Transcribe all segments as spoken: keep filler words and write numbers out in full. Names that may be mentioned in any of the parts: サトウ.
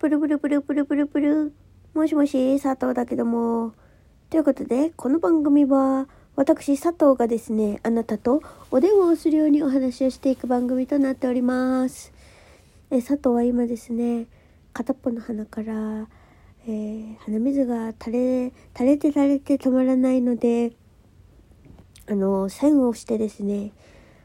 プルプルプルプルプルプル。もしもし、佐藤だけども。ということで、この番組は、私佐藤がですね、あなたとお電話をするようにお話をしていく番組となっております。え佐藤は今ですね、片っぽの鼻から、えー、鼻水が垂れ、垂れて垂れて止まらないので、あの、栓をしてですね、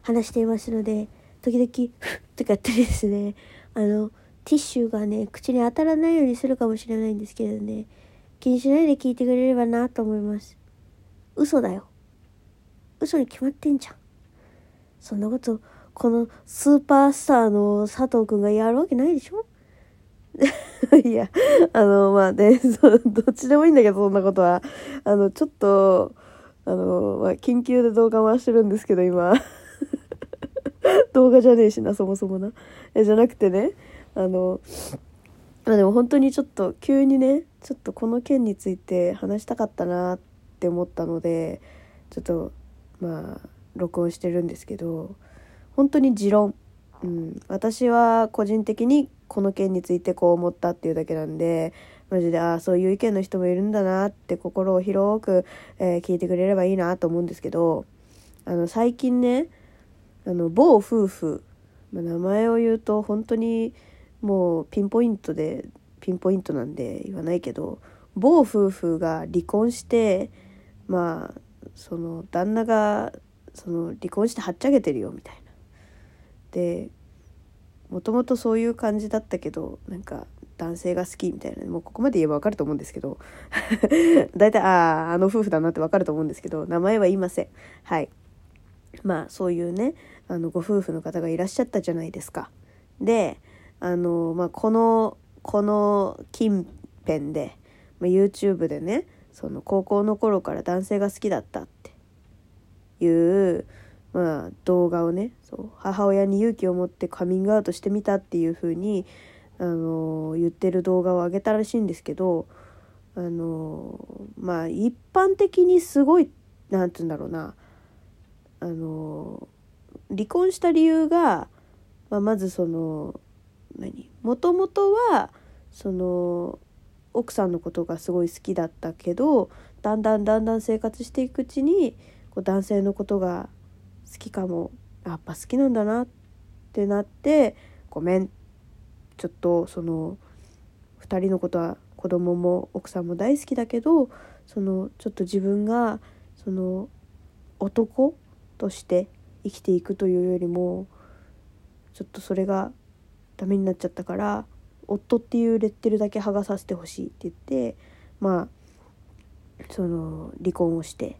話していますので、時々、ふっとかってですね、あの、ティッシュがね、口に当たらないようにするかもしれないんですけどね、気にしないで聞いてくれればなと思います。嘘だよ。嘘に決まってんじゃん。そんなこと、このスーパースターの佐藤くんがやるわけないでしょいや、あの、まあね、どっちでもいいんだけど、そんなことは。あの、ちょっと、あの、まあ、緊急で動画回してるんですけど、今。動画じゃねえしな、そもそもな。え、じゃなくてね、あの、まあでも本当にちょっと急にね、ちょっとこの件について話したかったなって思ったので、ちょっと、まあ、録音してるんですけど、本当に持論。うん、私は個人的にこの件についてこう思ったっていうだけなんで、マジで、ああ、そういう意見の人もいるんだなって心を広く、えー、聞いてくれればいいなと思うんですけど、あの、最近ね、あの、某夫婦、まあ、名前を言うと本当にもうピンポイントで、ピンポイントなんで言わないけど、某夫婦が離婚して、まあ、その旦那がその離婚してはっちゃけてるよみたいな。で、もともとそういう感じだったけど、なんか男性が好きみたいな、もうここまで言えば分かると思うんですけど、だいたい、ああ、あの夫婦だなって分かると思うんですけど、名前は言いません。はい。まあ、そういうね、あの、ご夫婦の方がいらっしゃったじゃないですか。で、あの、まあ、このこの近辺で、まあ、YouTube でね、その高校の頃から男性が好きだったっていう、まあ、動画をね、そう、母親に勇気を持ってカミングアウトしてみたっていう風に、あのー、言ってる動画を上げたらしいんですけど、あのー、まあ一般的にすごい、なんて言うんだろうな、あのー、離婚した理由が、まあ、まずその何、もともとはその奥さんのことがすごい好きだったけど、だんだんだんだん生活していくうちに、こう男性のことが好きかも、やっぱ好きなんだなってなって、ごめん、ちょっとそのふたりのことは、子供も奥さんも大好きだけど、そのちょっと自分がその男として生きていくというよりも、ちょっとそれがダメになっちゃったから、夫っていうレッテルだけ剥がさせてほしいって言って、まあその離婚をして、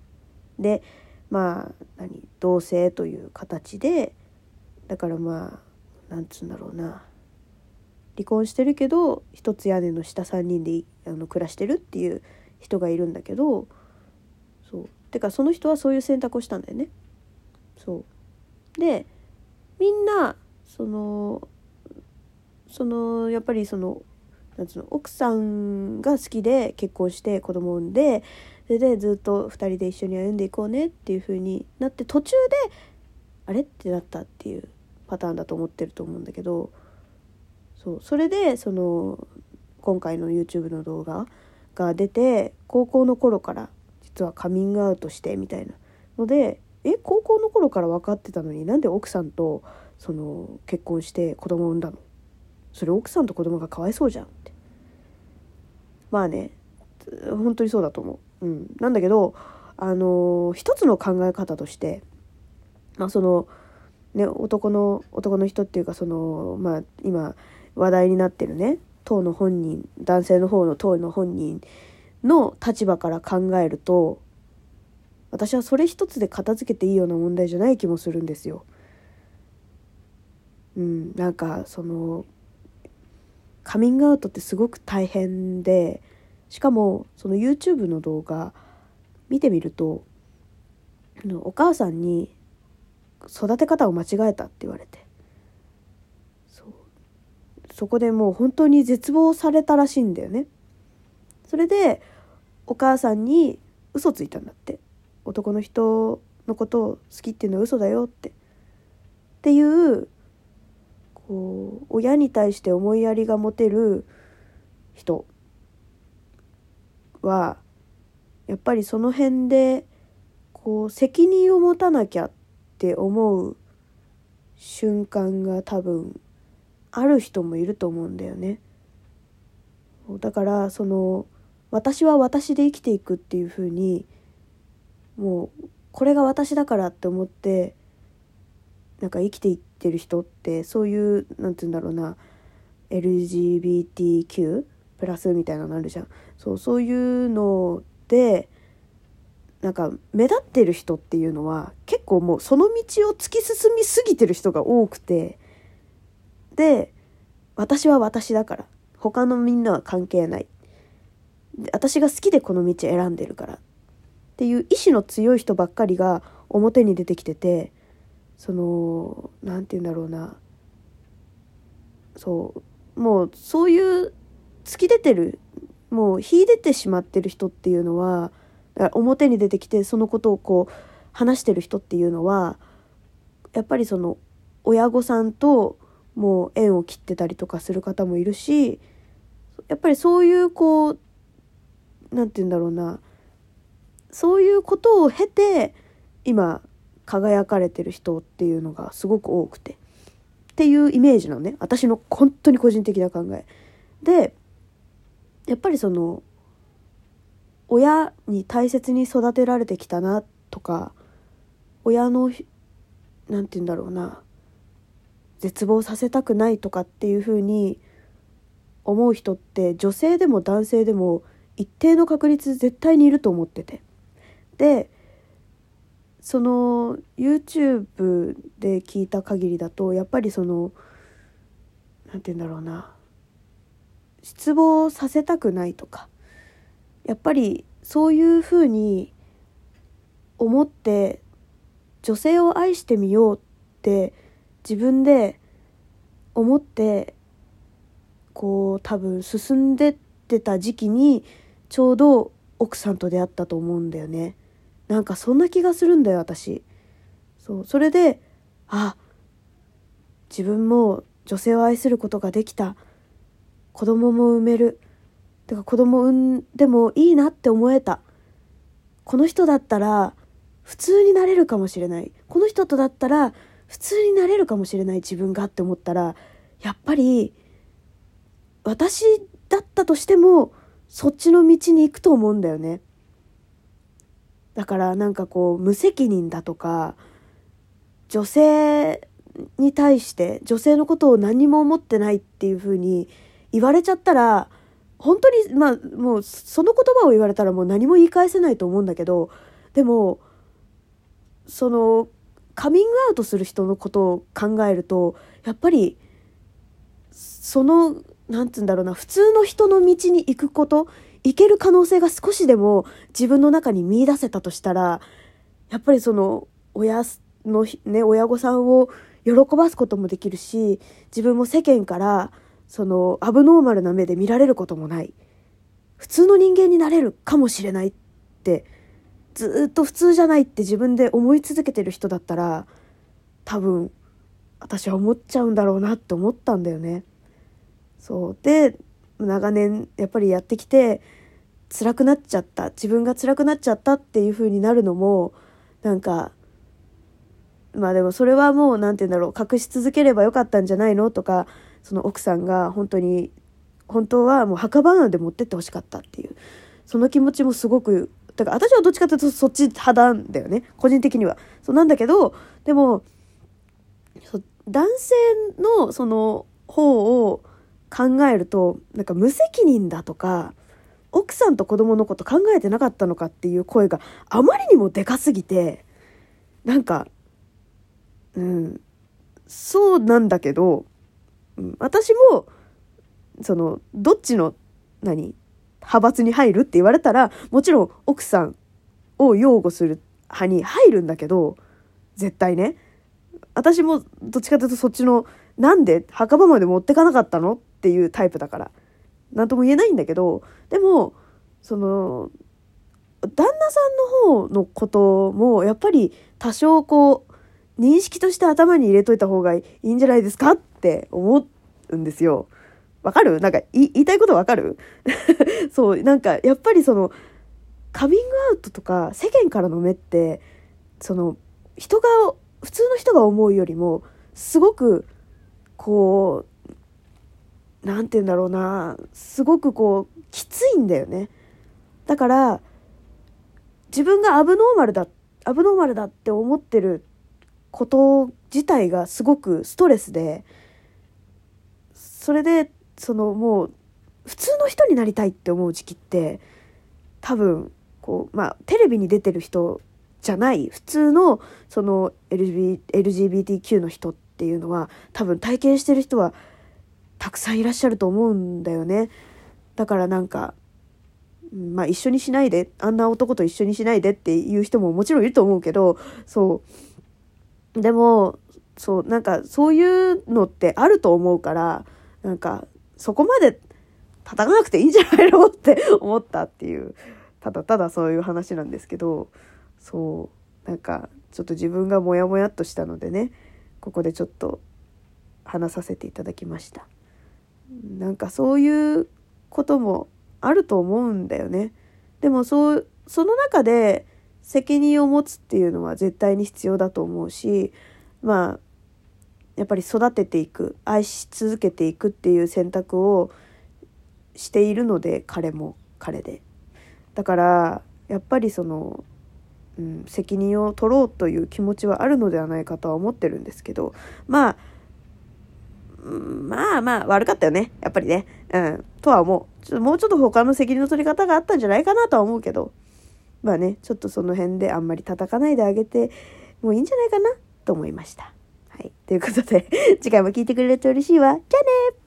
で、まあ何、同棲という形で、だからまあ、なんつうんだろうな、離婚してるけど一つ屋根の下さんにんで、あの、暮らしてるっていう人がいるんだけど、そうてかその人はそういう選択をしたんだよね。そうで、みんなそのそのやっぱりそのなんつうの、奥さんが好きで結婚して子供を産んで、それでずっとふたりで一緒に歩んでいこうねっていう風になって、途中であれってなったっていうパターンだと思ってると思うんだけど、そう、それでその今回の YouTube の動画が出て、高校の頃から実はカミングアウトしてみたいなので、え、高校の頃から分かってたのに、なんで奥さんとその結婚して子供を産んだの、それ奥さんと子供がかわいそうじゃんって。まあね、本当にそうだと思う、うん、なんだけど、あのー、一つの考え方として、まあそのね、男の男の人っていうか、その、まあ、今話題になってるね、当の本人、男性の方の当の本人の立場から考えると、私はそれ一つで片付けていいような問題じゃない気もするんですよ。うん、なんかそのカミングアウトってすごく大変で、しかもその YouTube の動画見てみると、お母さんに育て方を間違えたって言われて、 そう、そこでもう本当に絶望されたらしいんだよね。それでお母さんに嘘ついたんだって、男の人のことを好きっていうのは嘘だよってっていう、こう親に対して思いやりが持てる人はやっぱりその辺でこう責任を持たなきゃって思う瞬間が多分ある人もいると思うんだよね。だからその私は私で生きていくっていう風にもうこれが私だからって思ってなんか生きていってる人ってそういうなんていうんだろうな エルジービーティーキュー プラスみたいなのあるじゃん。そう、そういうのでなんか目立ってる人っていうのは結構もうその道を突き進みすぎてる人が多くて、で私は私だから他のみんなは関係ない、私が好きでこの道選んでるからっていう意志の強い人ばっかりが表に出てきてて、そのなんていうんだろうな、そうもうそういう突き出てるもう秀でてしまってる人っていうのは表に出てきてそのことをこう話してる人っていうのはやっぱりその親御さんともう縁を切ってたりとかする方もいるし、やっぱりそういうこうなんて言うんだろうな、そういうことを経て今輝かれてる人っていうのがすごく多くてっていうイメージなのね、私の本当に個人的な考えで。やっぱりその親に大切に育てられてきたなとか、親のなんて言うんだろうな、絶望させたくないとかっていう風に思う人って女性でも男性でも一定の確率絶対にいると思ってて、でその YouTube で聞いた限りだとやっぱりそのなんて言うんだろうな、失望させたくないとかやっぱりそういう風に思って女性を愛してみようって自分で思ってこう多分進んでってた時期にちょうど奥さんと出会ったと思うんだよね。なんかそんな気がするんだよ私。そう、それであ自分も女性を愛することができた、子供も産める、てか子供産んでもいいなって思えた、この人だったら普通になれるかもしれない、この人とだったら普通になれるかもしれない自分がって思ったら、やっぱり私だったとしてもそっちの道に行くと思うんだよね。だからなんかこう無責任だとか女性に対して女性のことを何も思ってないっていう風に言われちゃったら本当にまあもうその言葉を言われたらもう何も言い返せないと思うんだけど、でもそのカミングアウトする人のことを考えるとやっぱりそのなんつうんだろうな、普通の人の道に行くこと行ける可能性が少しでも自分の中に見出せたとしたらやっぱりその親のね親御さんを喜ばすこともできるし、自分も世間からそのアブノーマルな目で見られることもない、普通の人間になれるかもしれないってずっと普通じゃないって自分で思い続けてる人だったら多分私は思っちゃうんだろうなって思ったんだよね。そうで長年やっぱりやってきて辛くなっちゃった、自分が辛くなっちゃったっていう風になるのもなんかまあでもそれはもうなんて言うんだろう、隠し続ければよかったんじゃないのとか、その奥さんが本当に本当はもう墓場なんで持ってってほしかったっていうその気持ちもすごく、だから私はどっちかというとそっち派なんだよね個人的には。そうなんだけどでも男性のその方を考えるとなんか無責任だとか奥さんと子供のこと考えてなかったのかっていう声があまりにもでかすぎて、なんかうんそうなんだけど、うん、私もそのどっちの何派閥に入るって言われたらもちろん奥さんを擁護する派に入るんだけど絶対ね、私もどっちかというとそっちのなんで墓場まで持ってかなかったのっていうタイプだからなんとも言えないんだけど、でもその旦那さんの方のこともやっぱり多少こう認識として頭に入れといた方がいいんじゃないですかって思うんですよ。わかる？なんか言いたいことわかる？そう、なんかやっぱりそのカミングアウトとか世間からの目ってその人が普通の人が思うよりもすごくこうなんて言うんだろうな、すごくこうきついんだよね。だから自分がアブノーマルだアブノーマルだって思ってること自体がすごくストレスで、それでそのもう普通の人になりたいって思う時期って多分こうまあテレビに出てる人じゃない普通のその エルジービーティーキュー の人っていうのは多分体験してる人はたくさんいらっしゃると思うんだよね。だからなんかまあ一緒にしないで、あんな男と一緒にしないでっていう人ももちろんいると思うけど、そうでもそうなんかそういうのってあると思うから、なんかそこまで叩かなくていいんじゃないのって思ったっていう、ただただそういう話なんですけど、そうなんかちょっと自分がモヤモヤっとしたのでね、ここでちょっと話させていただきました。なんかそういうこともあると思うんだよね。でもそうその中で責任を持つっていうのは絶対に必要だと思うし、まあやっぱり育てていく、愛し続けていくっていう選択をしているので、彼も彼でだからやっぱりそのうん、責任を取ろうという気持ちはあるのではないかとは思ってるんですけど、まあ、うん、まあまあ悪かったよねやっぱりね、うん、とは思う。ちょっともうちょっと他の責任の取り方があったんじゃないかなとは思うけど、まあねちょっとその辺であんまり叩かないであげてもういいんじゃないかなと思いました。はい、ということで次回も聞いてくれると嬉しいわ。じゃあね。